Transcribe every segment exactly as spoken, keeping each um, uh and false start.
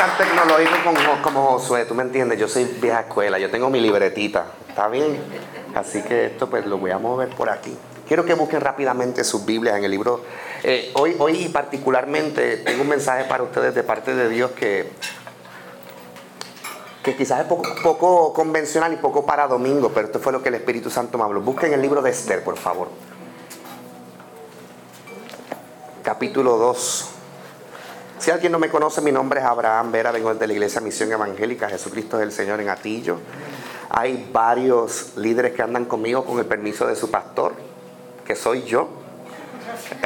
tan tecnológico como, como Josué, tú me entiendes, yo soy vieja escuela, yo tengo mi libretita, ¿está bien? Así que esto pues lo voy a mover por aquí. Quiero que busquen rápidamente sus Biblias en el libro. Eh, hoy, hoy particularmente tengo un mensaje para ustedes de parte de Dios que, que quizás es poco, poco convencional y poco para domingo, pero esto fue lo que el Espíritu Santo me habló. Busquen el libro de Esther, por favor. Capítulo dos. Si alguien no me conoce, mi nombre es Abraham Vera, vengo de la Iglesia Misión Evangélica, Jesucristo es el Señor en Atillo. Hay varios líderes que andan conmigo con el permiso de su pastor, que soy yo.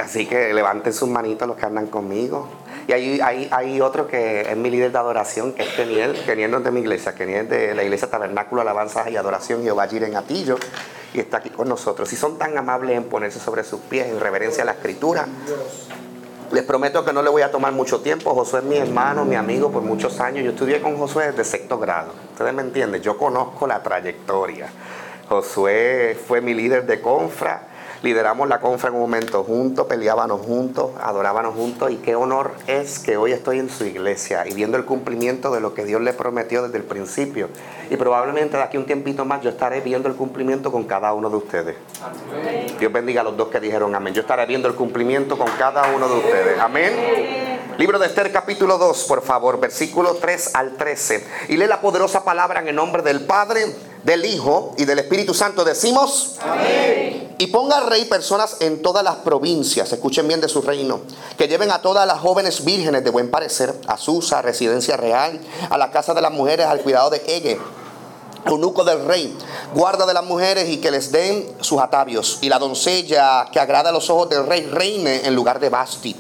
Así que levanten sus manitos los que andan conmigo. Y hay, hay, hay otro que es mi líder de adoración, que es Teniel. Teniel no es de mi iglesia, Teniel es de la Iglesia Tabernáculo, Alabanzas y Adoración, Jehová Jair en Atillo, y está aquí con nosotros. Si son tan amables en ponerse sobre sus pies en reverencia a la Escritura, les prometo que no le voy a tomar mucho tiempo. Josué es mi hermano, mi amigo por muchos años. Yo estudié con Josué desde sexto grado. Ustedes me entienden, yo conozco la trayectoria. Josué fue mi líder de CONFRA. Lideramos la CONFRA en un momento juntos, peleábamos juntos, adorábamos juntos. Y qué honor es que hoy estoy en su iglesia y viendo el cumplimiento de lo que Dios le prometió desde el principio. Y probablemente de aquí un tiempito más yo estaré viendo el cumplimiento con cada uno de ustedes. Amén. Dios bendiga a los dos que dijeron amén. Yo estaré viendo el cumplimiento con cada uno de ustedes. Amén. Amén. Libro de Esther, capítulo dos, por favor, versículo tres al trece. Y lee la poderosa palabra en el nombre del Padre, del Hijo y del Espíritu Santo. Decimos amén. Y ponga al rey personas en todas las provincias, escuchen bien, de su reino, que lleven a todas las jóvenes vírgenes de buen parecer, a Susa, residencia real, a la casa de las mujeres, al cuidado de Ege, eunuco del rey, guarda de las mujeres, y que les den sus atavios. Y la doncella que agrada a los ojos del rey reine en lugar de Basti.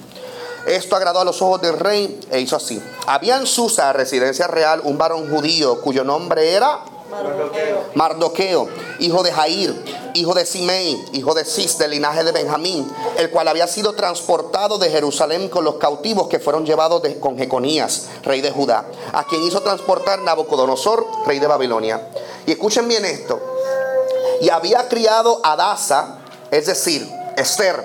Esto agradó a los ojos del rey e hizo así. Había en Susa, residencia real, un varón judío cuyo nombre era Mardoqueo. Mardoqueo, hijo de Jair, hijo de Simei, hijo de Sis, del linaje de Benjamín, el cual había sido transportado de Jerusalén con los cautivos que fueron llevados de, con Jeconías, rey de Judá, a quien hizo transportar Nabucodonosor, rey de Babilonia. Y escuchen bien esto. Y había criado a Adasa, es decir, Esther,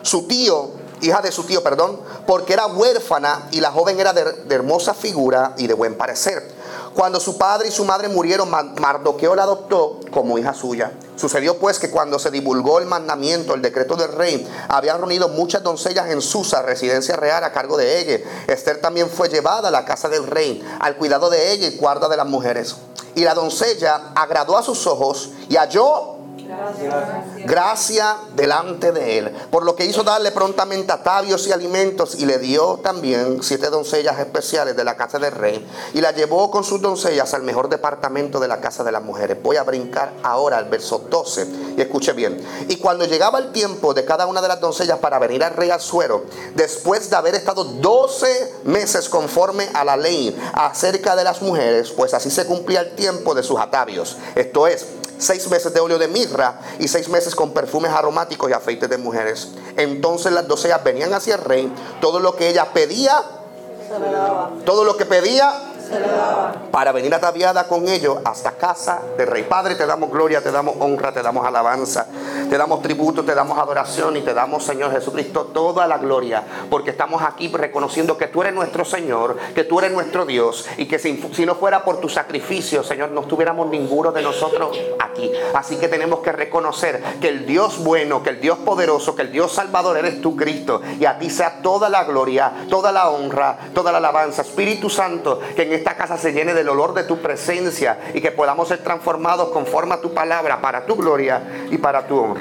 su tío, hija de su tío, perdón, porque era huérfana, y la joven era de, de hermosa figura y de buen parecer. Cuando su padre y su madre murieron, Mardoqueo la adoptó como hija suya. Sucedió pues que cuando se divulgó el mandamiento, el decreto del rey, habían reunido muchas doncellas en Susa, residencia real, a cargo de ella. Esther también fue llevada a la casa del rey, al cuidado de ella y guarda de las mujeres. Y la doncella agradó a sus ojos y halló Gracia. Gracia delante de él, por lo que hizo darle prontamente atavios y alimentos, y le dio también siete doncellas especiales de la casa del rey, y la llevó con sus doncellas al mejor departamento de la casa de las mujeres. Voy a brincar ahora al verso doce, y escuche bien. Y cuando llegaba el tiempo de cada una de las doncellas para venir al rey Azuero, después de haber estado doce meses conforme a la ley acerca de las mujeres, pues así se cumplía el tiempo de sus atavios, esto es, seis meses de óleo de mirra y seis meses con perfumes aromáticos y aceites de mujeres. Entonces las doncellas venían hacia el rey. Todo lo que ella pedía, se le daba. Todo lo que pedía, se le daba. Para venir ataviada con ellos hasta casa del rey. Padre, te damos gloria, te damos honra, te damos alabanza, te damos tributo, te damos adoración y te damos, Señor Jesucristo, toda la gloria, porque estamos aquí reconociendo que tú eres nuestro Señor, que tú eres nuestro Dios, y que si, si no fuera por tu sacrificio, Señor, no estuviéramos ninguno de nosotros aquí. Así que tenemos que reconocer que el Dios bueno, que el Dios poderoso, que el Dios salvador eres tú, Cristo, y a ti sea toda la gloria, toda la honra, toda la alabanza. Espíritu Santo, que en esta casa se llene del olor de tu presencia y que podamos ser transformados conforme a tu palabra, para tu gloria y para tu honra.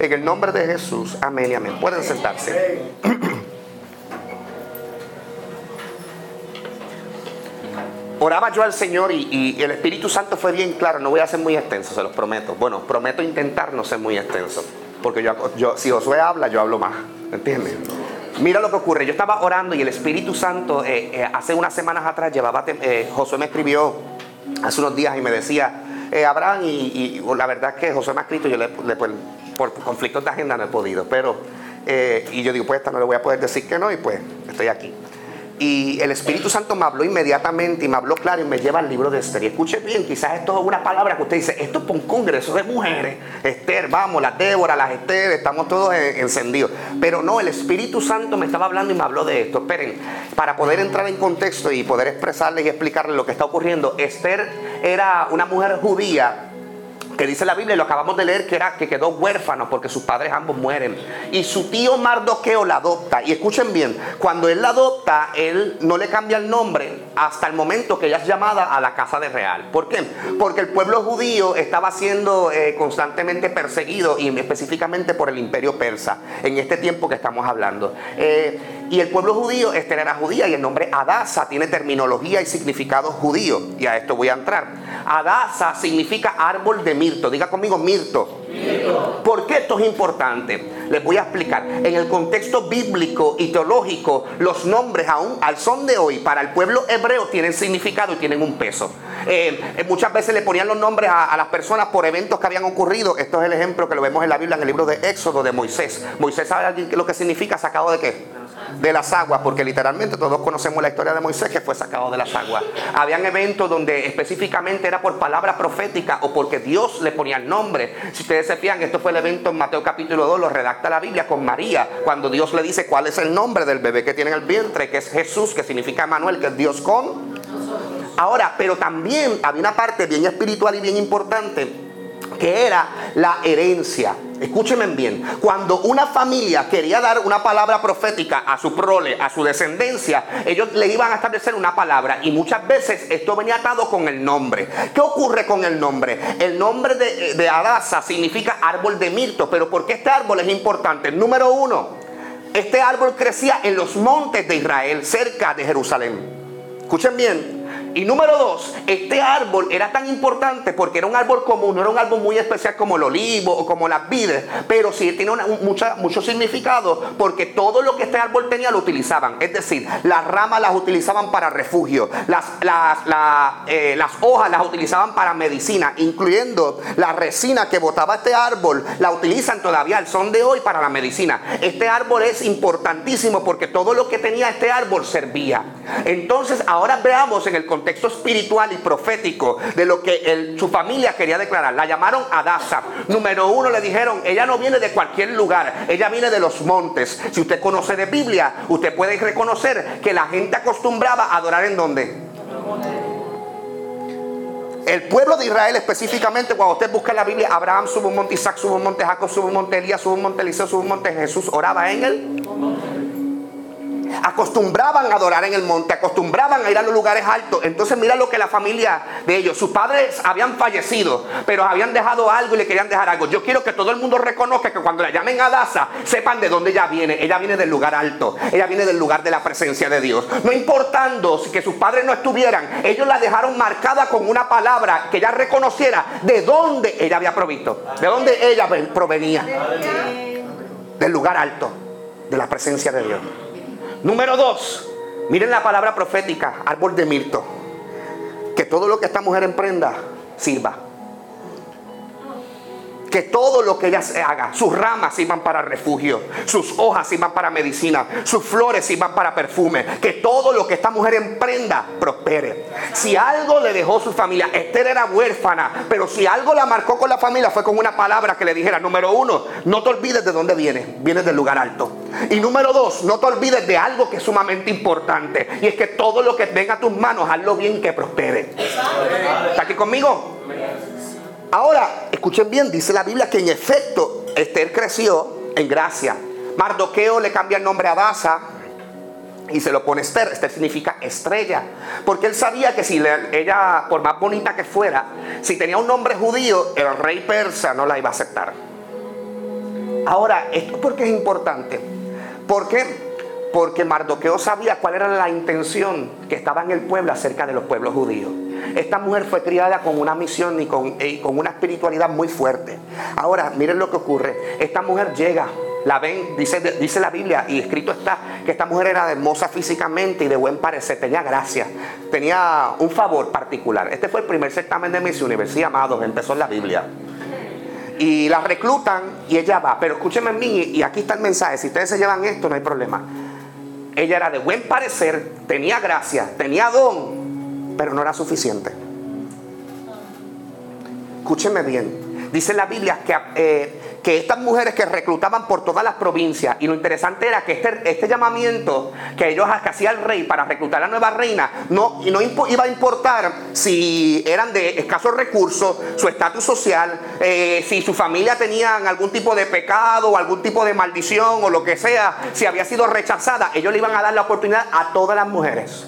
En el nombre de Jesús, amén y amén. Pueden sentarse. Oraba yo al Señor y, y el Espíritu Santo fue bien claro. No voy a ser muy extenso, se los prometo. Bueno, prometo intentar no ser muy extenso, porque yo, yo, si Josué habla, yo hablo más, ¿entiendes? Mira lo que ocurre. Yo estaba orando y el Espíritu Santo eh, eh, hace unas semanas atrás llevaba eh, Josué me escribió hace unos días y me decía Eh, Abraham, y, y la verdad es que José me ha escrito, yo le, le, por, por conflictos de agenda no he podido, pero eh, y yo digo, pues esta no le voy a poder decir que no, y pues estoy aquí. Y el Espíritu Santo me habló inmediatamente y me habló claro y me lleva al libro de Esther. Y escuche bien, quizás esto es una palabra que usted dice, esto es por un congreso de mujeres. Esther, vamos, las Débora, las Esther, estamos todos encendidos. Pero no, el Espíritu Santo me estaba hablando y me habló de esto. Esperen, para poder entrar en contexto y poder expresarles y explicarles lo que está ocurriendo. Esther era una mujer judía que dice la Biblia, y lo acabamos de leer, que era que quedó huérfano porque sus padres ambos mueren. Y su tío Mardoqueo la adopta. Y escuchen bien, cuando él la adopta, él no le cambia el nombre hasta el momento que ella es llamada a la casa de real. ¿Por qué? Porque el pueblo judío estaba siendo eh, constantemente perseguido, y específicamente por el imperio persa, en este tiempo que estamos hablando. Eh, y el pueblo judío, Esther era judía, y el nombre Adasa tiene terminología y significado judío. Y a esto voy a entrar. Adasa significa árbol de mirra. Diga conmigo, mirto. Mirto. ¿Por qué esto es importante? Les voy a explicar. En el contexto bíblico y teológico, los nombres aún al son de hoy para el pueblo hebreo tienen significado y tienen un peso. Eh, muchas veces le ponían los nombres a, a las personas por eventos que habían ocurrido. Esto es el ejemplo que lo vemos en la Biblia, en el libro de Éxodo de Moisés. Moisés, ¿sabe lo que significa sacado de qué? De las aguas, porque literalmente todos conocemos la historia de Moisés, que fue sacado de las aguas. Habían eventos donde específicamente era por palabra profética o porque Dios le ponía el nombre. Si ustedes se fijan, esto fue el evento en Mateo capítulo dos, lo redacta la Biblia con María, cuando Dios le dice cuál es el nombre del bebé que tiene en el vientre, que es Jesús, que significa Emanuel, que es Dios con nosotros. Ahora, pero también había una parte bien espiritual y bien importante, que era la herencia. Escúchenme bien, cuando una familia quería dar una palabra profética a su prole, a su descendencia, ellos le iban a establecer una palabra, y muchas veces esto venía atado con el nombre. ¿Qué ocurre con el nombre? El nombre de, de Adasa significa árbol de mirto. Pero ¿por qué este árbol es importante? Número uno, este árbol crecía en los montes de Israel, cerca de Jerusalén. Escuchen bien. Y número dos, este árbol era tan importante porque era un árbol común, no era un árbol muy especial como el olivo o como las vides, pero sí tiene una, mucha, mucho significado, porque todo lo que este árbol tenía lo utilizaban. Es decir, las ramas las utilizaban para refugio, las, las, la, eh, las hojas las utilizaban para medicina, incluyendo la resina que botaba este árbol, la utilizan todavía al son de hoy para la medicina. Este árbol es importantísimo porque todo lo que tenía este árbol servía. Entonces, ahora veamos en el contexto contexto espiritual y profético de lo que él, su familia quería declarar. La llamaron Adasa. Número uno, le dijeron, ella no viene de cualquier lugar, ella viene de los montes. Si usted conoce de Biblia, usted puede reconocer que la gente acostumbraba a adorar en donde. El pueblo de Israel específicamente, cuando usted busca en la Biblia, Abraham sube un monte, Isaac sube un monte, Jacob sube un monte, Elías sube un monte, Eliseo sube un monte, Jesús oraba en él. Acostumbraban a adorar en el monte, acostumbraban a ir a los lugares altos. Entonces mira lo que la familia de ellos, sus padres habían fallecido, pero habían dejado algo y le querían dejar algo. Yo quiero que todo el mundo reconozca que cuando la llamen Adasa, sepan de dónde ella viene. Ella viene del lugar alto, ella viene del lugar de la presencia de Dios. No importando que sus padres no estuvieran, ellos la dejaron marcada con una palabra que ella reconociera de dónde ella había provisto, de dónde ella provenía, del lugar alto, de la presencia de Dios. Número dos, miren la palabra profética, árbol de mirto. Que todo lo que esta mujer emprenda sirva. Que todo lo que ella haga, sus ramas sirvan para refugio, sus hojas sirvan para medicina, sus flores sirvan para perfume. Que todo lo que esta mujer emprenda prospere. Si algo le dejó su familia, Esther era huérfana, pero si algo la marcó con la familia fue con una palabra que le dijera, número uno, no te olvides de dónde vienes, vienes del lugar alto. Y número dos, no te olvides de algo que es sumamente importante, y es que todo lo que venga a tus manos, hazlo bien, que prospere. ¿Está aquí conmigo? Ahora, escuchen bien, dice la Biblia que en efecto Esther creció en gracia. Mardoqueo le cambia el nombre a Adasa y se lo pone Esther. Esther significa estrella, porque él sabía que si le, ella, por más bonita que fuera, si tenía un nombre judío, el rey persa no la iba a aceptar. Ahora, ¿esto por qué es importante? ¿Por qué? Porque Mardoqueo sabía cuál era la intención que estaba en el pueblo acerca de los pueblos judíos. Esta mujer fue criada con una misión y con, y con una espiritualidad muy fuerte. Ahora, miren lo que ocurre. Esta mujer llega, la ven, dice, dice la Biblia, y escrito está, que esta mujer era hermosa físicamente y de buen parecer, tenía gracia, tenía un favor particular. Este fue el primer certamen de Misión Evangélica, amados, empezó en la Biblia. Y la reclutan y ella va. Pero escúchenme a mí, y aquí está el mensaje, si ustedes se llevan esto no hay problema. Ella era de buen parecer, tenía gracia, tenía don, pero no era suficiente. Escúcheme bien. Dice la Biblia que, eh, que estas mujeres que reclutaban por todas las provincias, y lo interesante era que este, este llamamiento que ellos hacían al rey para reclutar a la nueva reina, no, y no iba a importar si eran de escasos recursos, su estatus social, eh, si su familia tenían algún tipo de pecado o algún tipo de maldición o lo que sea, si había sido rechazada, ellos le iban a dar la oportunidad a todas las mujeres.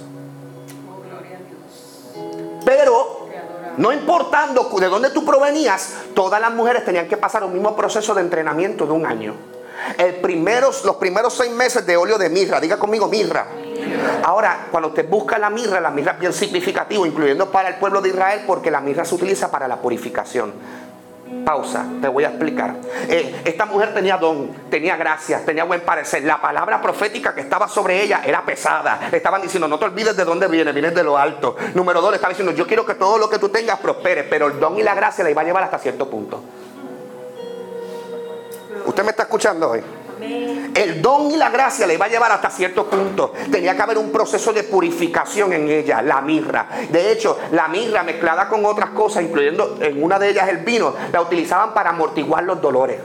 Pero no importando de dónde tú provenías, todas las mujeres tenían que pasar un mismo proceso de entrenamiento de un año. El primeros, los primeros seis meses de óleo de mirra. Diga conmigo, mirra. Ahora, cuando usted busca la mirra, la mirra es bien significativa, incluyendo para el pueblo de Israel, porque la mirra se utiliza para la purificación. Pausa, te voy a explicar. Eh, esta mujer tenía don, tenía gracia, tenía buen parecer. La palabra profética que estaba sobre ella era pesada. Le estaban diciendo, no te olvides de dónde vienes, vienes de lo alto. Número dos, le estaba diciendo, yo quiero que todo lo que tú tengas prospere, pero el don y la gracia la iba a llevar hasta cierto punto. ¿Usted me está escuchando hoy? El don y la gracia le iba a llevar hasta cierto punto. Tenía que haber un proceso de purificación en ella, la mirra. De hecho, la mirra mezclada con otras cosas, incluyendo en una de ellas el vino, la utilizaban para amortiguar los dolores,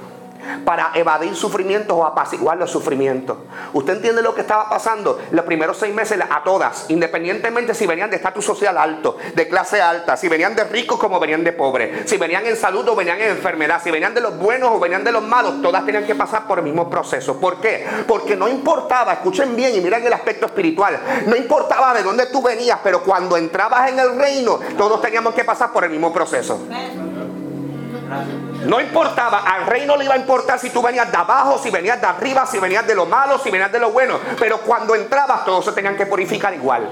para evadir sufrimientos o apaciguar los sufrimientos. ¿Usted entiende lo que estaba pasando? Los primeros seis meses a todas, independientemente si venían de estatus social alto, de clase alta, si venían de ricos como venían de pobres, si venían en salud o venían en enfermedad, si venían de los buenos o venían de los malos, todas tenían que pasar por el mismo proceso. ¿Por qué? Porque no importaba, escuchen bien y miren el aspecto espiritual, no importaba de dónde tú venías, pero cuando entrabas en el reino, todos teníamos que pasar por el mismo proceso. No importaba, al rey no le iba a importar si tú venías de abajo, si venías de arriba, si venías de lo malo, si venías de lo bueno, pero cuando entrabas todos se tenían que purificar igual.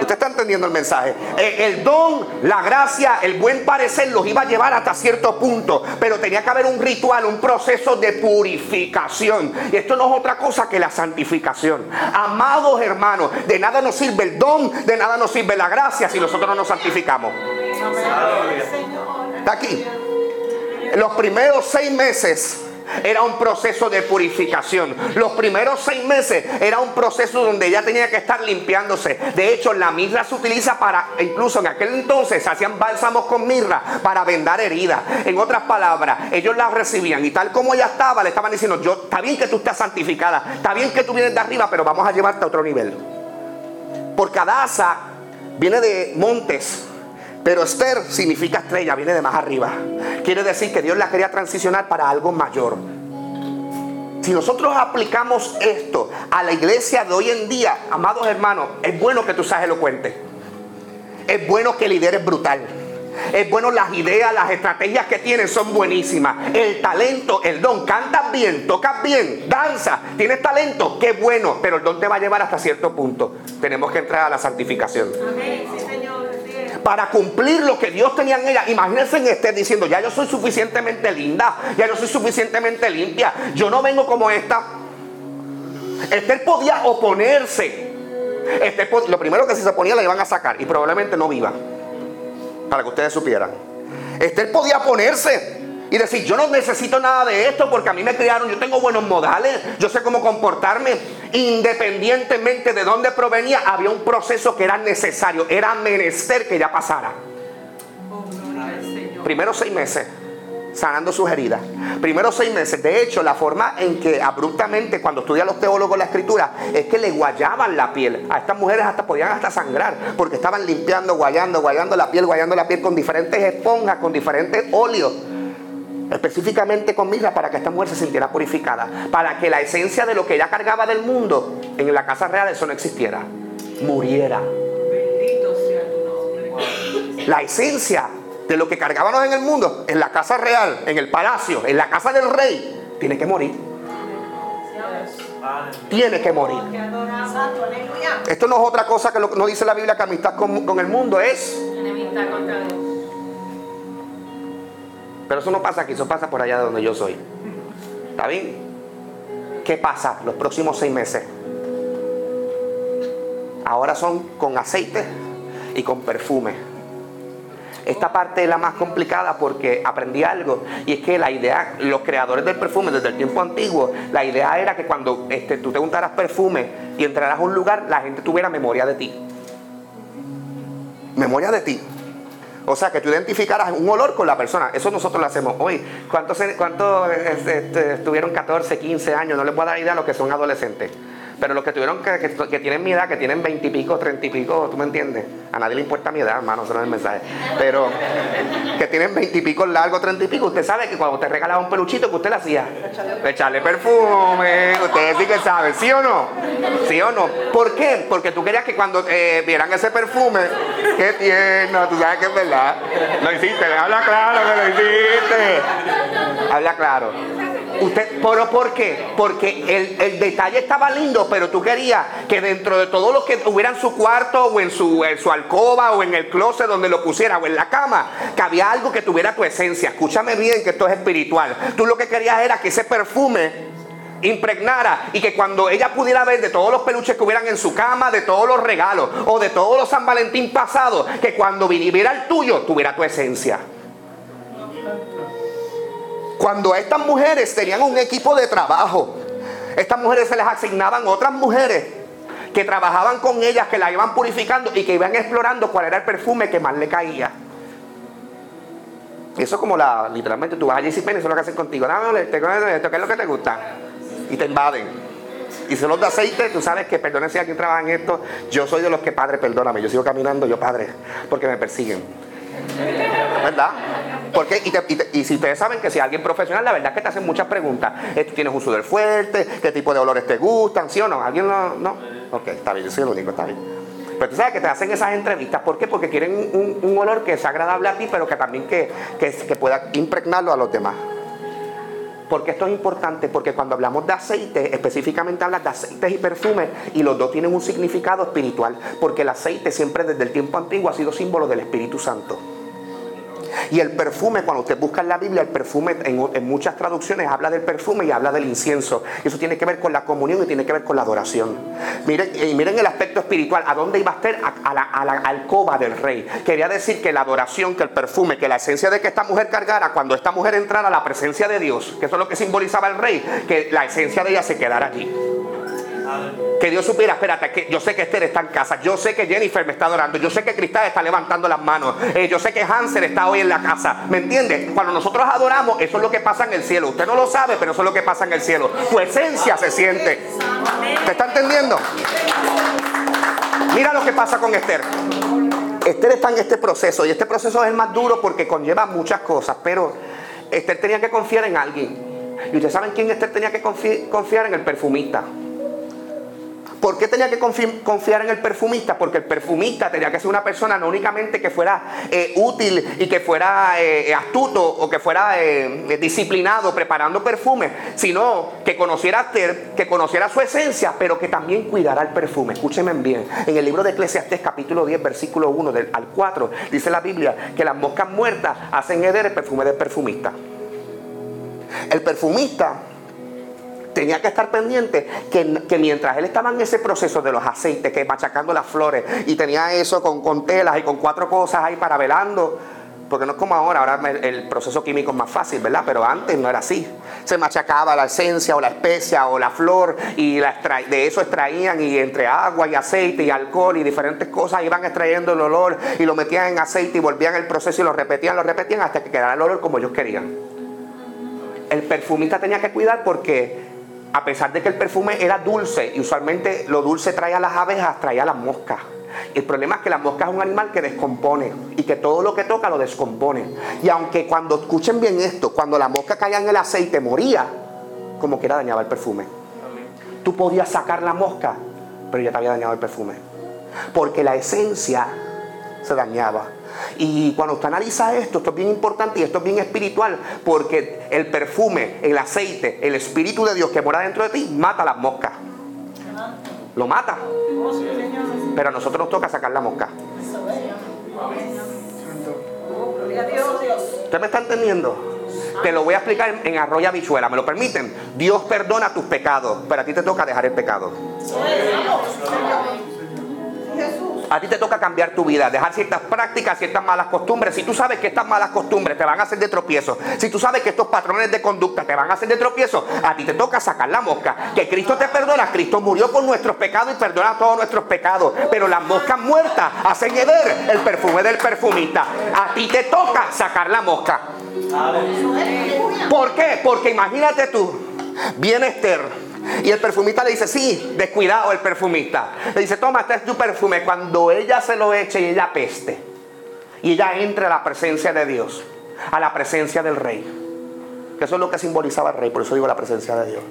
¿Usted está entendiendo el mensaje? El, el don, la gracia, el buen parecer los iba a llevar hasta cierto punto, pero tenía que haber un ritual, un proceso de purificación. Y esto no es otra cosa que la santificación. Amados hermanos, de nada nos sirve el don, de nada nos sirve la gracia si nosotros no nos santificamos. Está aquí. Los primeros seis meses era un proceso de purificación. Los primeros seis meses era un proceso donde ella tenía que estar limpiándose. De hecho, la mirra se utiliza para, incluso en aquel entonces se hacían bálsamos con mirra para vendar heridas. En otras palabras, ellos la recibían y tal como ella estaba, le estaban diciendo, yo, está bien que tú estás santificada, está bien que tú vienes de arriba, pero vamos a llevarte a otro nivel. Porque Adasa viene de montes, pero Esther significa estrella, viene de más arriba. Quiere decir que Dios la quería transicionar para algo mayor. Si nosotros aplicamos esto a la iglesia de hoy en día, amados hermanos, es bueno que tú seas elocuente. Es bueno que lideres brutal. Es bueno, las ideas, las estrategias que tienes son buenísimas. El talento, el don, cantas bien, tocas bien, danzas, tienes talento, qué bueno. Pero el don te va a llevar hasta cierto punto. Tenemos que entrar a la santificación. Amén, sí, Señor. Para cumplir lo que Dios tenía en ella. Imagínense en Esther diciendo, ya yo soy suficientemente linda, ya yo soy suficientemente limpia, yo no vengo como esta. Esther podía oponerse. Esther, lo primero que si se ponía la iban a sacar y probablemente no viva, para que ustedes supieran. Esther podía oponerse y decir, yo no necesito nada de esto porque a mí me criaron, yo tengo buenos modales, yo sé cómo comportarme. Independientemente de dónde provenía, había un proceso que era necesario, era menester que ya pasara. Primero seis meses sanando sus heridas. Primero seis meses. De hecho, la forma en que abruptamente, cuando estudian los teólogos la escritura, es que le guayaban la piel. A estas mujeres hasta podían hasta sangrar, porque estaban limpiando, guayando, guayando la piel, guayando la piel con diferentes esponjas, con diferentes óleos, específicamente con mirra, para que esta mujer se sintiera purificada, para que la esencia de lo que ella cargaba del mundo en la casa real, eso no existiera, muriera. Bendito sea tu nombre. La esencia de lo que cargábamos en el mundo, en la casa real, en el palacio, en la casa del rey, tiene que morir. Tiene que morir. Esto no es otra cosa que lo que nos dice la Biblia, que amistad con, con el mundo es enemistad contra Dios. Pero eso no pasa aquí, eso pasa por allá de donde yo soy. ¿Está bien? ¿Qué pasa los próximos seis meses? Ahora son con aceite y con perfume. Esta parte es la más complicada porque aprendí algo, y es que la idea, los creadores del perfume desde el tiempo antiguo, la idea era que cuando este, tú te untaras perfume y entraras a un lugar, la gente tuviera memoria de ti. Memoria de ti. O sea, que tú identificaras un olor con la persona. Eso nosotros lo hacemos hoy. ¿Cuántos, cuántos este, tuvieron catorce, quince años? No les voy a dar idea a los que son adolescentes. Pero los que tuvieron que, que, que tienen mi edad, que tienen veinte y pico, treinta y pico, ¿tú me entiendes? A nadie le importa mi edad, hermano, eso no es el mensaje. Pero que tienen veinte y pico largo, treinta y pico, usted sabe que cuando te regalaba un peluchito, ¿qué usted le hacía? Echarle perfume. Ustedes sí que saben, ¿sí o no? ¿Sí o no? ¿Por qué? Porque tú querías que cuando eh, vieran ese perfume, qué tierno, tú sabes que es verdad. Lo hiciste, habla claro que lo hiciste. Habla claro. Usted, ¿pero por qué? Porque el, el detalle estaba lindo, pero tú querías que dentro de todos los que hubiera en su cuarto o en su, en su alcoba o en el closet donde lo pusiera o en la cama, que había algo que tuviera tu esencia. Escúchame bien, que esto es espiritual. Tú lo que querías era que ese perfume impregnara, y que cuando ella pudiera ver de todos los peluches que hubieran en su cama, de todos los regalos o de todos los San Valentín pasados, que cuando viniera el tuyo tuviera tu esencia. Cuando estas mujeres tenían un equipo de trabajo, estas mujeres se les asignaban otras mujeres que trabajaban con ellas, que la iban purificando y que iban explorando cuál era el perfume que más le caía. Eso es como la, literalmente tú vas a J C Penney, eso es lo que hacen contigo. Dame esto, ¿qué es lo que te gusta? Y te invaden. Y son los de aceite, tú sabes que, perdónenme si alguien trabaja en esto, yo soy de los que, padre, perdóname, yo sigo caminando, yo, padre, porque me persiguen. ¿Verdad? Porque, y, te, y, te, y si ustedes saben que si alguien profesional, la verdad es que te hacen muchas preguntas. ¿Tienes un sudor fuerte? ¿Qué tipo de olores te gustan? ¿Sí o no? ¿Alguien no? ¿No? Ok, está bien, yo soy el único, está bien. Pero tú sabes que te hacen esas entrevistas. ¿Por qué? Porque quieren un, un olor que sea agradable a ti, pero que también que, que, que pueda impregnarlo a los demás. Porque esto es importante, porque cuando hablamos de aceite, específicamente hablas de aceites y perfumes, y los dos tienen un significado espiritual, porque el aceite siempre desde el tiempo antiguo ha sido símbolo del Espíritu Santo. Y el perfume, cuando usted busca en la Biblia, el perfume en, en muchas traducciones habla del perfume y habla del incienso. Eso tiene que ver con la comunión y tiene que ver con la adoración. Miren, y miren el aspecto espiritual. ¿A dónde iba a estar? A, a, la, a la alcoba del rey. Quería decir que la adoración, que el perfume, que la esencia de que esta mujer cargara, cuando esta mujer entrara a la presencia de Dios, que eso es lo que simbolizaba el rey, que la esencia de ella se quedara allí. Que Dios supiera, espérate, que yo sé que Esther está en casa, yo sé que Jennifer me está adorando, yo sé que Cristal está levantando las manos, eh, yo sé que Hansel está hoy en la casa, ¿me entiendes? Cuando nosotros adoramos, eso es lo que pasa en el cielo. Usted no lo sabe, pero eso es lo que pasa en el cielo. Tu esencia se siente. ¿Te está entendiendo? Mira lo que pasa con Esther. Esther está en este proceso, y este proceso es el más duro porque conlleva muchas cosas, pero Esther tenía que confiar en alguien. Y ustedes saben quién Esther tenía que confi- confiar en el perfumista. ¿Por qué tenía que confiar en el perfumista? Porque el perfumista tenía que ser una persona no únicamente que fuera eh, útil y que fuera eh, astuto o que fuera eh, disciplinado preparando perfumes, sino que conociera a Esther, que conociera su esencia, pero que también cuidara el perfume. Escúchenme bien. En el libro de Eclesiastés, capítulo diez, versículo uno del, al cuatro, dice la Biblia que las moscas muertas hacen heder el perfume del perfumista. El perfumista tenía que estar pendiente que, que mientras él estaba en ese proceso de los aceites, que machacando las flores, y tenía eso con, con telas y con cuatro cosas ahí para velando, porque no es como ahora, ahora el, el proceso químico es más fácil, ¿verdad? Pero antes no era así. Se machacaba la esencia o la especia o la flor, y la extra, de eso extraían, y entre agua y aceite y alcohol y diferentes cosas iban extrayendo el olor y lo metían en aceite y volvían el proceso y lo repetían, lo repetían hasta que quedara el olor como ellos querían. El perfumista tenía que cuidar porque, a pesar de que el perfume era dulce, y usualmente lo dulce traía las abejas, traía las moscas. El problema es que la mosca es un animal que descompone, y que todo lo que toca lo descompone. Y aunque, cuando escuchen bien esto, cuando la mosca caía en el aceite moría, como quiera dañaba el perfume. Tú podías sacar la mosca, pero ya te había dañado el perfume, porque la esencia se dañaba. Y cuando usted analiza esto, esto es bien importante y esto es bien espiritual, porque el perfume, el aceite, el Espíritu de Dios que mora dentro de ti, mata las moscas. Lo mata. Pero a nosotros nos toca sacar la mosca. ¿Usted me está entendiendo? Te lo voy a explicar en arroyo habichuela, ¿me lo permiten? Dios perdona tus pecados, pero a ti te toca dejar el pecado. a ti te toca cambiar tu vida, dejar ciertas prácticas, ciertas malas costumbres. Si tú sabes que estas malas costumbres te van a hacer de tropiezo, si tú sabes que estos patrones de conducta te van a hacer de tropiezo, a ti te toca sacar la mosca. Que Cristo te perdona. Cristo murió por nuestros pecados y perdona todos nuestros pecados, pero las moscas muertas hacen hervir el perfume del perfumista. A ti te toca sacar la mosca. ¿Por qué? Porque imagínate tú, viene Esther y el perfumista le dice, sí, descuidado el perfumista. Le dice, toma, este es tu perfume. Cuando ella se lo eche y ella apeste, y ella entra a la presencia de Dios, a la presencia del rey, que eso es lo que simbolizaba el rey, por eso digo la presencia de Dios.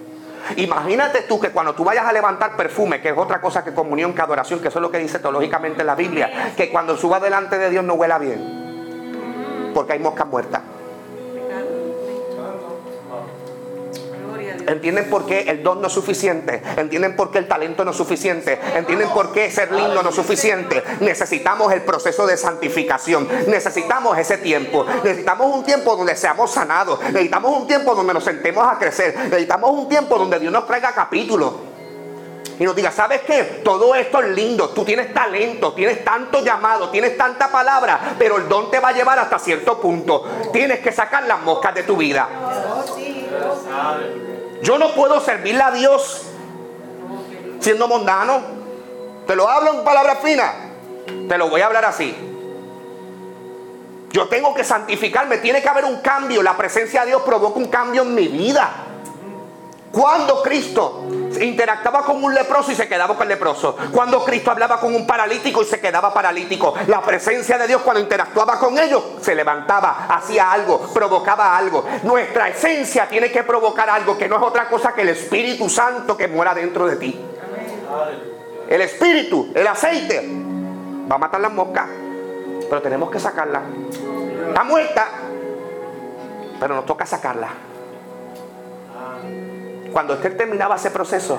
Imagínate tú que cuando tú vayas a levantar perfume, que es otra cosa que comunión, que adoración, que eso es lo que dice teológicamente en la Biblia, que cuando suba delante de Dios no huela bien, porque hay moscas muertas. ¿Entienden por qué el don no es suficiente? ¿Entienden por qué el talento no es suficiente? ¿Entienden por qué ser lindo no es suficiente? Necesitamos el proceso de santificación. Necesitamos ese tiempo. Necesitamos un tiempo donde seamos sanados. Necesitamos un tiempo donde nos sentemos a crecer. Necesitamos un tiempo donde Dios nos traiga capítulos y nos diga, ¿sabes qué? Todo esto es lindo, tú tienes talento, tienes tanto llamado, tienes tanta palabra, pero el don te va a llevar hasta cierto punto. Tienes que sacar las moscas de tu vida. Yo no puedo servirle a Dios siendo mundano. Te lo hablo en palabras finas. Te lo voy a hablar así. Yo tengo que santificarme. Tiene que haber un cambio. La presencia de Dios provoca un cambio en mi vida. Cuando Cristo interactuaba con un leproso y se quedaba con el leproso. Cuando Cristo hablaba con un paralítico y se quedaba paralítico. La presencia de Dios, cuando interactuaba con ellos, se levantaba, hacía algo, provocaba algo. Nuestra esencia tiene que provocar algo, que no es otra cosa que el Espíritu Santo que mora dentro de ti. El Espíritu, el aceite, va a matar las moscas, pero tenemos que sacarla. Está muerta, pero nos toca sacarla. Cuando Esther terminaba ese proceso,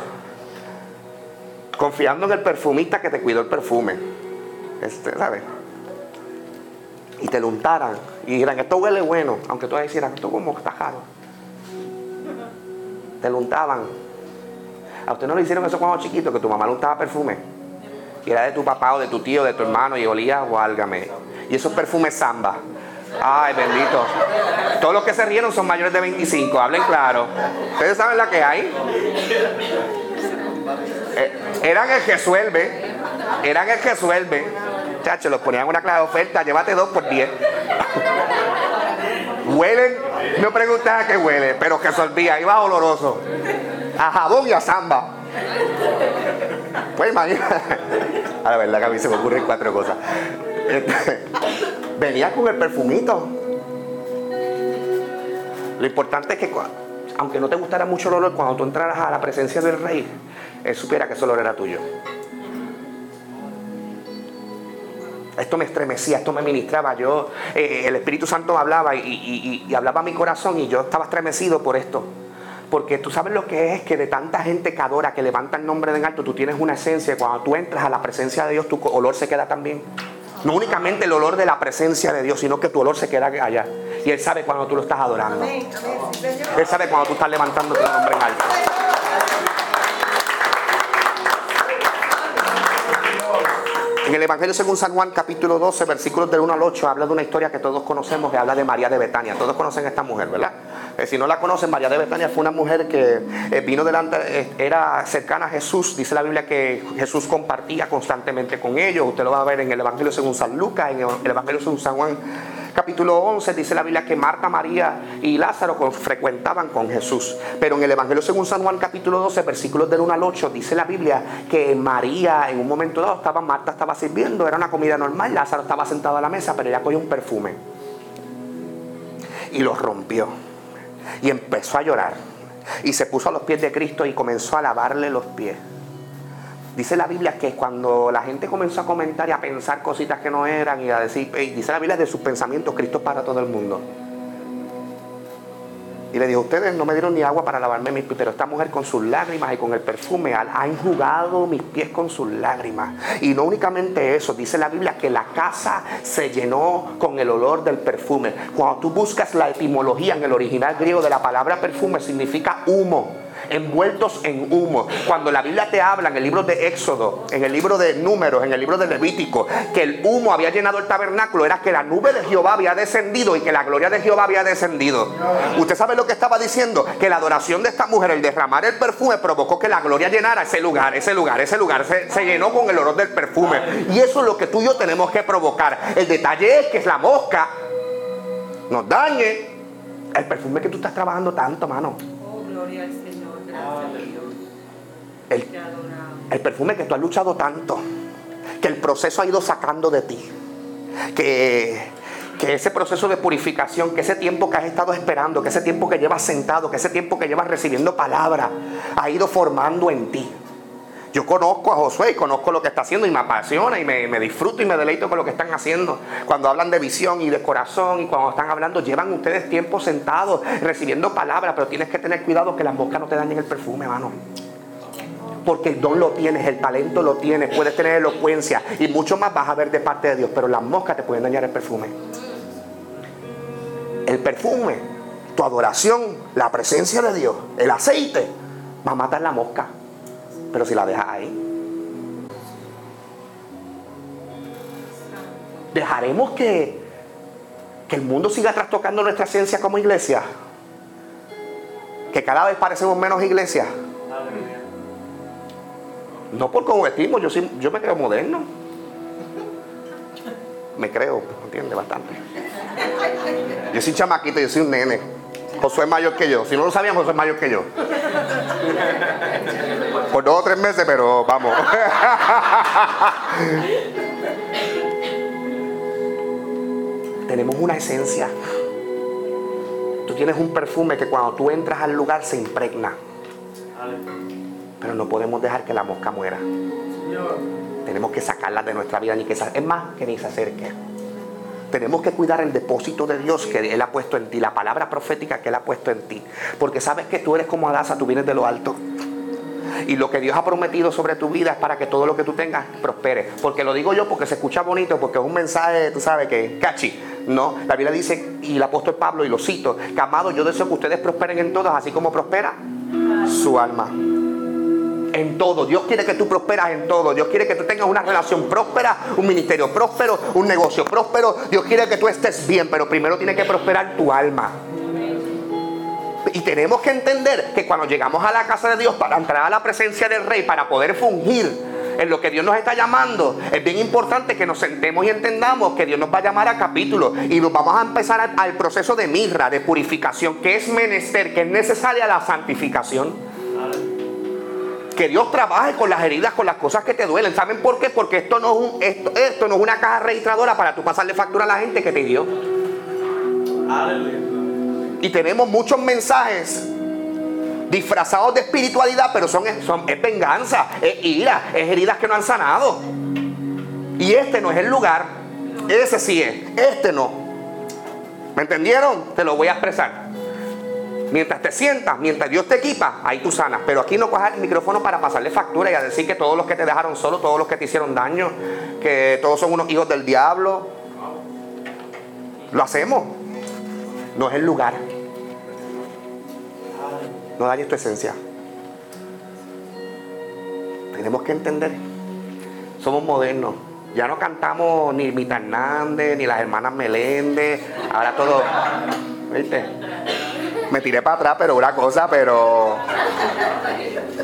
confiando en el perfumista que te cuidó el perfume, este, ¿sabes? Y te lo untaran y dijeran, esto huele bueno, aunque todas hicieran, esto como tajado. Te lo untaban. A usted no le hicieron eso cuando chiquito, que tu mamá le untaba perfume y era de tu papá o de tu tío, de tu hermano, y olía, guálgame. Y esos perfumes samba. Ay, bendito. Todos los que se rieron son mayores de veinticinco. Hablen claro. Ustedes saben la que hay. Eh, eran el que suelve. Eran el que suelve. Chacho, los ponían una clase de oferta. Llévate dos por diez. Huelen. No preguntes a qué huele, pero que solvía. Iba oloroso. A jabón y a samba. Pues imagínate. A la verdad que a mí se me ocurren cuatro cosas. Venía con el perfumito. Lo importante es que, aunque no te gustara mucho el olor, cuando tú entraras a la presencia del rey, él supiera que ese olor era tuyo. Esto me estremecía, esto me ministraba. Yo, eh, el Espíritu Santo hablaba y, y, y hablaba a mi corazón, y yo estaba estremecido por esto. Porque tú sabes lo que es, que de tanta gente que adora, que levanta el nombre en alto, tú tienes una esencia. Cuando tú entras a la presencia de Dios, tu olor se queda también. No únicamente el olor de la presencia de Dios, sino que tu olor se queda allá. Y Él sabe cuando tú lo estás adorando. Él sabe cuando tú estás levantando tu nombre en alto. En el Evangelio según San Juan, capítulo doce, versículos del uno al ocho, habla de una historia que todos conocemos, que habla de María de Betania. Todos conocen a esta mujer, ¿verdad? Eh, si no la conocen, María de Betania fue una mujer que eh, vino delante, eh, era cercana a Jesús. Dice la Biblia que Jesús compartía constantemente con ellos. Usted lo va a ver en el Evangelio según San Lucas, en el Evangelio según San Juan, capítulo once. Dice la Biblia que Marta, María y Lázaro con, frecuentaban con Jesús. Pero en el Evangelio según San Juan, capítulo doce, versículos del uno al ocho, dice la Biblia que María, en un momento dado, estaba Marta estaba sirviendo, era una comida normal, Lázaro estaba sentado a la mesa, pero ella cogió un perfume y lo rompió y empezó a llorar y se puso a los pies de Cristo y comenzó a lavarle los pies. Dice la Biblia que cuando la gente comenzó a comentar y a pensar cositas que no eran y a decir, hey, dice la Biblia de sus pensamientos, Cristo para todo el mundo. Y le dijo, ustedes no me dieron ni agua para lavarme mis pies, pero esta mujer con sus lágrimas y con el perfume ha enjugado mis pies con sus lágrimas. Y no únicamente eso, dice la Biblia que la casa se llenó con el olor del perfume. Cuando tú buscas la etimología en el original griego de la palabra perfume, significa humo. envueltos en humo. Cuando la Biblia te habla en el libro de Éxodo, en el libro de Números, en el libro de Levítico, que el humo había llenado el tabernáculo, era que la nube de Jehová había descendido y que la gloria de Jehová había descendido. ¿Usted sabe lo que estaba diciendo? Que la adoración de esta mujer, el derramar el perfume, provocó que la gloria llenara ese lugar, ese lugar, ese lugar. Se, se llenó con el olor del perfume. Y eso es lo que tú y yo tenemos que provocar. El detalle es que la mosca nos dañe el perfume que tú estás trabajando tanto, mano. Oh, gloria al Señor, gracias a Dios. El, el perfume que tú has luchado tanto, que el proceso ha ido sacando de ti, que, que ese proceso de purificación, que ese tiempo que has estado esperando, que ese tiempo que llevas sentado, que ese tiempo que llevas recibiendo palabra, ha ido formando en ti. Yo conozco a Josué y conozco lo que está haciendo y me apasiona y me, me disfruto y me deleito con lo que están haciendo. Cuando hablan de visión y de corazón y cuando están hablando, llevan ustedes tiempo sentados recibiendo palabras, pero tienes que tener cuidado que las moscas no te dañen el perfume, hermano. Porque el don lo tienes, el talento lo tienes, puedes tener elocuencia y mucho más vas a ver de parte de Dios, pero las moscas te pueden dañar el perfume. El perfume, tu adoración, la presencia de Dios, el aceite, va a matar la mosca. Pero si la dejas ahí, ¿dejaremos que, que el mundo siga trastocando nuestra esencia como iglesia? Que cada vez parecemos menos iglesia. No por cómo vestimos, yo, sí, yo me creo moderno. Me creo, entiende bastante. Yo soy chamaquito, yo soy un nene. Josué es mayor que yo. Si no lo sabían, Josué es mayor que yo. Por dos o tres meses, pero vamos. Tenemos una esencia. Tú tienes un perfume que cuando tú entras al lugar se impregna. Pero no podemos dejar que la mosca muera. Tenemos que sacarla de nuestra vida, ni que se, es más, que ni se acerque. Tenemos que cuidar el depósito de Dios que Él ha puesto en ti, la palabra profética que Él ha puesto en ti. Porque sabes que tú eres como Adasa, tú vienes de lo alto. Y lo que Dios ha prometido sobre tu vida es para que todo lo que tú tengas prospere. Porque lo digo yo porque se escucha bonito, porque es un mensaje, tú sabes, que catchy. No, la Biblia dice, y el apóstol Pablo, y lo cito, que amado, yo deseo que ustedes prosperen en todas, así como prospera su alma. En todo, Dios quiere que tú prosperas en todo. Dios quiere que tú tengas una relación próspera, un ministerio próspero, un negocio próspero. Dios quiere que tú estés bien, pero primero tiene que prosperar tu alma. Y tenemos que entender que cuando llegamos a la casa de Dios para entrar a la presencia del Rey, para poder fungir en lo que Dios nos está llamando, es bien importante que nos sentemos y entendamos que Dios nos va a llamar a capítulos y nos vamos a empezar al, al proceso de mirra, de purificación, que es menester, que es necesaria la santificación. Que Dios trabaje con las heridas, con las cosas que te duelen. ¿Saben por qué? Porque esto no es, un, esto, esto no es una caja registradora para tú pasarle factura a la gente que te dio. Aleluya. Y tenemos muchos mensajes disfrazados de espiritualidad, pero son, son, es venganza, es ira, es heridas que no han sanado. Y este no es el lugar. Ese sí es. Este no. ¿Me entendieron? Te lo voy a expresar. Mientras te sientas, mientras Dios te equipa, ahí tú sanas. Pero aquí no cojas el micrófono para pasarle factura y a decir que todos los que te dejaron solo, todos los que te hicieron daño, que todos son unos hijos del diablo. Lo hacemos. No es el lugar. No dañes tu esencia. Tenemos que entender. Somos modernos. Ya no cantamos ni Mita Hernández, ni las hermanas Meléndez. Ahora todo. ¿Viste? Me tiré para atrás, pero una cosa, pero.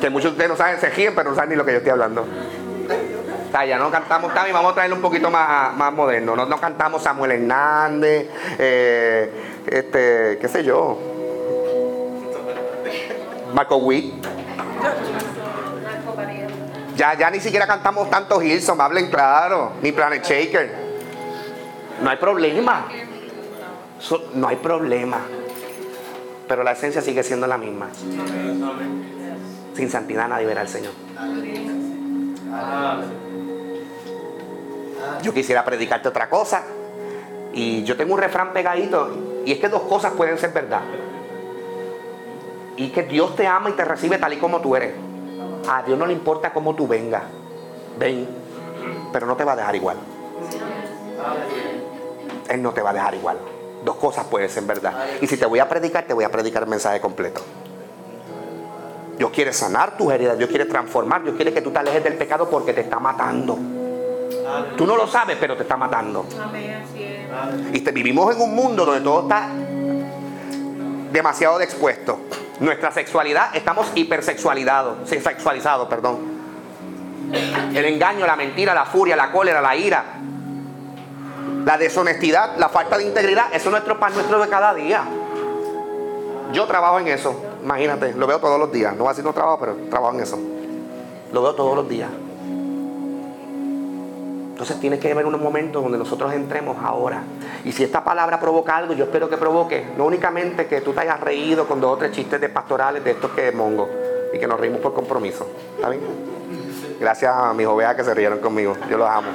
Que muchos de ustedes no saben, se ríen, pero no saben ni lo que yo estoy hablando. O sea, ya no cantamos también, vamos a traerlo un poquito más, más moderno. No, no cantamos Samuel Hernández, eh, este, qué sé yo. Marco Witt. Ya, ya ni siquiera cantamos tanto Hilson, hablen claro, ni Planet Shaker. No hay problema. So, no hay problema. Pero la esencia sigue siendo la misma. Sin santidad nadie verá al Señor. Yo quisiera predicarte otra cosa. Y yo tengo un refrán pegadito. Y es que dos cosas pueden ser verdad. Y que Dios te ama y te recibe tal y como tú eres. A Dios no le importa cómo tú vengas. Ven. Pero no te va a dejar igual. Él no te va a dejar igual. Dos cosas pueden ser verdad. Y si te voy a predicar, te voy a predicar el mensaje completo. Dios quiere sanar tus heridas. Dios quiere transformar. Dios quiere que tú te alejes del pecado porque te está matando. Amén. Tú no lo sabes, pero te está matando. Amén, así es. Amén. Y te, vivimos en un mundo donde todo está demasiado expuesto. Nuestra sexualidad, estamos hipersexualizados, sexualizados, perdón. El engaño, la mentira, la furia, la cólera, la ira, la deshonestidad, la falta de integridad, eso es nuestro pan nuestro de cada día. Yo trabajo en eso, imagínate, lo veo todos los días. No voy a decir no trabajo, pero trabajo en eso. Lo veo todos los días. Entonces tiene que haber un momento donde nosotros entremos ahora. Y si esta palabra provoca algo, yo espero que provoque, no únicamente que tú te hayas reído con dos o tres chistes de pastorales de estos que es mongo y que nos reímos por compromiso. ¿Está bien? Gracias a mis ovejas que se rieron conmigo. Yo los amo.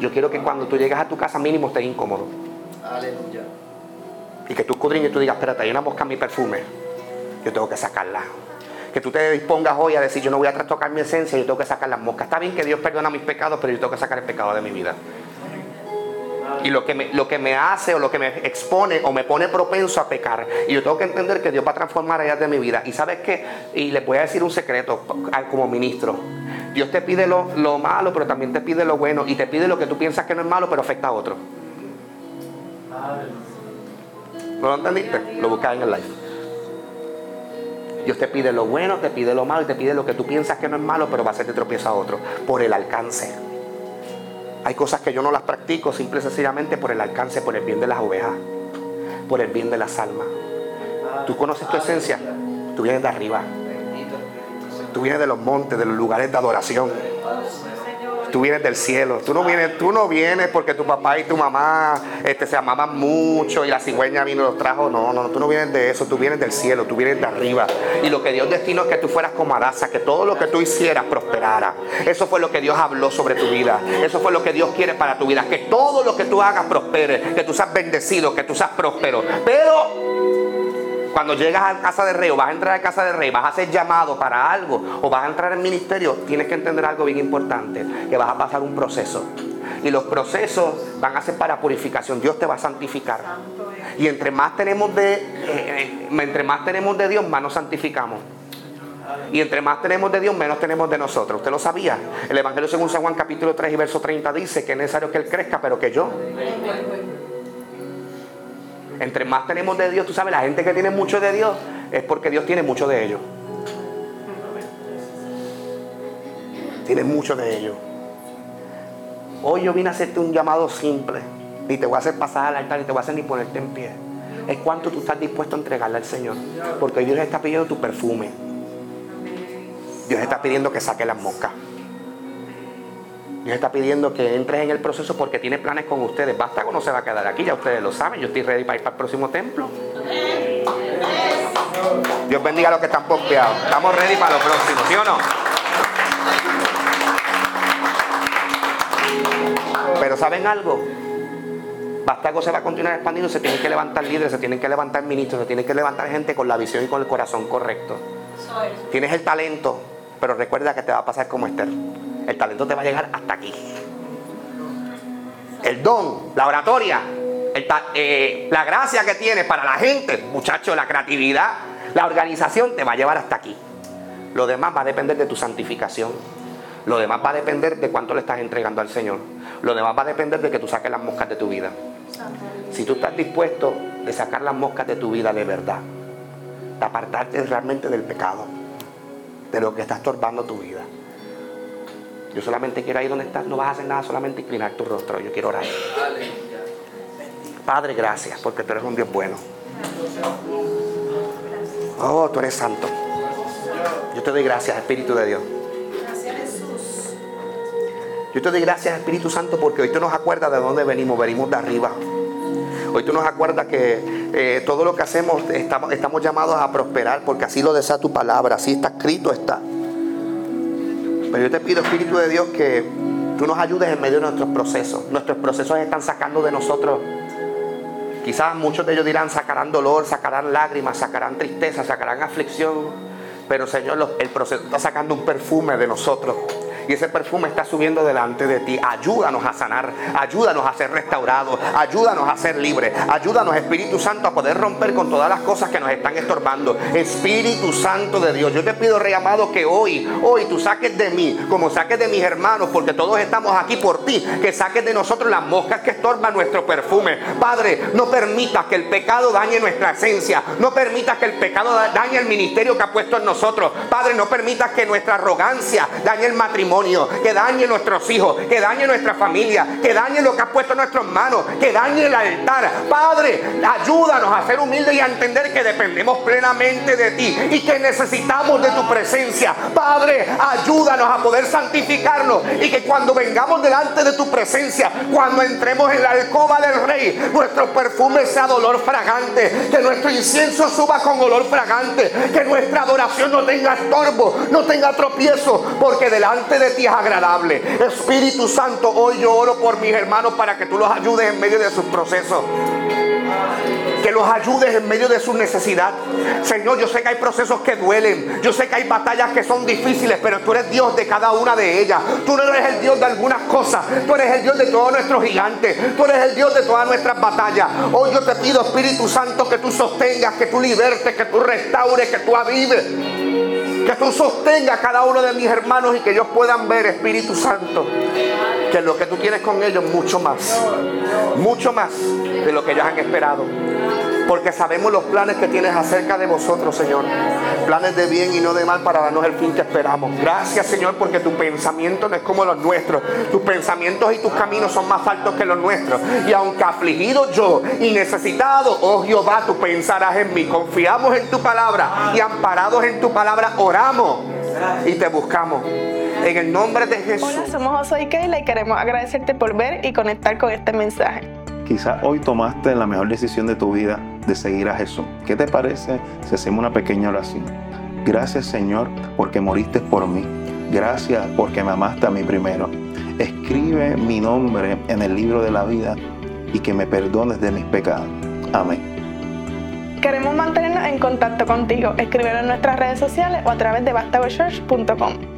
Yo quiero que cuando tú llegas a tu casa mínimo estés incómodo. Aleluya. Y que tú escudriñes y tú digas, espérate, hay una mosca en mi perfume. Yo tengo que sacarla. Que tú te dispongas hoy a decir, yo no voy a trastocar mi esencia, yo tengo que sacar las moscas. Está bien que Dios perdona mis pecados, pero yo tengo que sacar el pecado de mi vida. Y lo que me, lo que me hace o lo que me expone o me pone propenso a pecar. Y yo tengo que entender que Dios va a transformar ellas de mi vida. Y ¿sabes qué? Y les voy a decir un secreto como ministro. Dios te pide lo, lo malo, pero también te pide lo bueno. Y te pide lo que tú piensas que no es malo, pero afecta a otro. ¿No lo entendiste? Lo buscas en el live. Dios te pide lo bueno, te pide lo malo y te pide lo que tú piensas que no es malo, pero va a hacerte tropiezo a otro por el alcance. Hay cosas que yo no las practico simple y sencillamente por el alcance, por el bien de las ovejas, por el bien de las almas. Tú conoces tu esencia, tú vienes de arriba, tú vienes de los montes, de los lugares de adoración, tú vienes del cielo. Tú no vienes, tú no vienes porque tu papá y tu mamá este, se amaban mucho y la cigüeña vino y los trajo. No, no, tú no vienes de eso. Tú vienes del cielo, tú vienes de arriba. Y lo que Dios destinó es que tú fueras como Adasa, que todo lo que tú hicieras prosperara. Eso fue lo que Dios habló sobre tu vida. Eso fue lo que Dios quiere para tu vida. Que todo lo que tú hagas prospere, que tú seas bendecido, que tú seas próspero. Pero cuando llegas a casa del rey o vas a entrar a casa del rey, vas a ser llamado para algo o vas a entrar en ministerio, tienes que entender algo bien importante, que vas a pasar un proceso. Y los procesos van a ser para purificación. Dios te va a santificar. Y entre más tenemos de, eh, entre más tenemos de Dios, más nos santificamos. Y entre más tenemos de Dios, menos tenemos de nosotros. ¿Usted lo sabía? El Evangelio según San Juan capítulo tres y verso treinta dice que es necesario que Él crezca, pero que yo... Entre más tenemos de Dios, tú sabes, la gente que tiene mucho de Dios es porque Dios tiene mucho de ellos. Tiene mucho de ellos. Hoy yo vine a hacerte un llamado simple. Ni te voy a hacer pasar al altar, ni te voy a hacer ni ponerte en pie. Es cuánto tú estás dispuesto a entregarle al Señor. Porque Dios está pidiendo tu perfume. Dios está pidiendo que saques las moscas. Dios está pidiendo que entres en el proceso porque tiene planes con ustedes. Vástago no se va a quedar aquí, ya ustedes lo saben. Yo estoy ready para ir para el próximo templo. Dios bendiga a los que están pompeados. Estamos ready para lo próximo, ¿sí o no? Pero ¿saben algo? Vástago se va a continuar expandiendo. Se tienen que levantar líderes, se tienen que levantar ministros, se tienen que levantar gente con la visión y con el corazón correcto. Tienes el talento, pero recuerda que te va a pasar como Esther. El talento te va a llegar hasta aquí. El don, la oratoria, el ta- eh, la gracia que tienes para la gente, muchachos, la creatividad, la organización te va a llevar hasta aquí. Lo demás va a depender de tu santificación. Lo demás va a depender de cuánto le estás entregando al Señor. Lo demás va a depender de que tú saques las moscas de tu vida. Si tú estás dispuesto de sacar las moscas de tu vida de verdad, de apartarte realmente del pecado, de lo que está estorbando tu vida. Yo solamente quiero ahí donde estás, no vas a hacer nada, solamente inclinar tu rostro. Yo quiero orar. Padre, gracias, porque tú eres un Dios bueno. Oh, tú eres santo. Yo te doy gracias, Espíritu de Dios. Yo te doy gracias, Espíritu Santo, porque hoy tú nos acuerdas de dónde venimos, venimos de arriba. Hoy tú nos acuerdas que eh, todo lo que hacemos estamos, estamos llamados a prosperar, porque así lo desea tu palabra, así está escrito está. Pero yo te pido, Espíritu de Dios, que tú nos ayudes en medio de nuestros procesos. Nuestros procesos están sacando de nosotros. Quizás muchos de ellos dirán, sacarán dolor, sacarán lágrimas, sacarán tristeza, sacarán aflicción. Pero Señor, el proceso está sacando un perfume de nosotros. y ese perfume está subiendo delante de ti. Ayúdanos a sanar, ayúdanos a ser restaurados, ayúdanos a ser libres, ayúdanos, Espíritu Santo, a poder romper con todas las cosas que nos están estorbando. Espíritu Santo de Dios, yo te pido, Rey amado, que hoy, hoy tú saques de mí, como saques de mis hermanos, porque todos estamos aquí por ti, que saques de nosotros las moscas que estorban nuestro perfume. Padre, no permitas que el pecado dañe nuestra esencia, no permitas que el pecado dañe el ministerio que ha puesto en nosotros. Padre, no permitas que nuestra arrogancia dañe el matrimonio, que dañe nuestros hijos, que dañe nuestra familia, que dañe lo que has puesto en nuestras manos, que dañe el altar. Padre, ayúdanos a ser humildes y a entender que dependemos plenamente de ti y que necesitamos de tu presencia. Padre, ayúdanos a poder santificarnos y que cuando vengamos delante de tu presencia, cuando entremos en la alcoba del Rey, nuestro perfume sea de olor fragante, que nuestro incienso suba con olor fragante, que nuestra adoración no tenga estorbo, no tenga tropiezo, porque delante de ti es agradable. Espíritu Santo, hoy yo oro por mis hermanos para que tú los ayudes en medio de sus procesos, que los ayudes en medio de su necesidad. Señor, yo sé que hay procesos que duelen, yo sé que hay batallas que son difíciles, pero tú eres Dios de cada una de ellas. Tú no eres el Dios de algunas cosas, tú eres el Dios de todos nuestros gigantes, tú eres el Dios de todas nuestras batallas. Hoy yo te pido, Espíritu Santo, que tú sostengas, que tú libertes, que tú restaures, que tú avives, que tú sostengas a cada uno de mis hermanos y que ellos puedan ver, Espíritu Santo, que lo que tú tienes con ellos mucho más, mucho más de lo que ellos han esperado. Porque sabemos los planes que tienes acerca de vosotros, Señor. Planes de bien y no de mal para darnos el fin que esperamos. Gracias, Señor, porque tu pensamiento no es como los nuestros. Tus pensamientos y tus caminos son más altos que los nuestros. Y aunque afligido yo y necesitado, oh Jehová, tú pensarás en mí. Confiamos en tu palabra y amparados en tu palabra oramos y te buscamos. En el nombre de Jesús. Hola, somos Josué y Keila y queremos agradecerte por ver y conectar con este mensaje. Quizás hoy tomaste la mejor decisión de tu vida de seguir a Jesús. ¿Qué te parece si hacemos una pequeña oración? Gracias, Señor, porque moriste por mí. Gracias porque me amaste a mí primero. Escribe mi nombre en el libro de la vida y que me perdones de mis pecados. Amén. Queremos mantenernos en contacto contigo. Escríbenos en nuestras redes sociales o a través de vástago church punto com.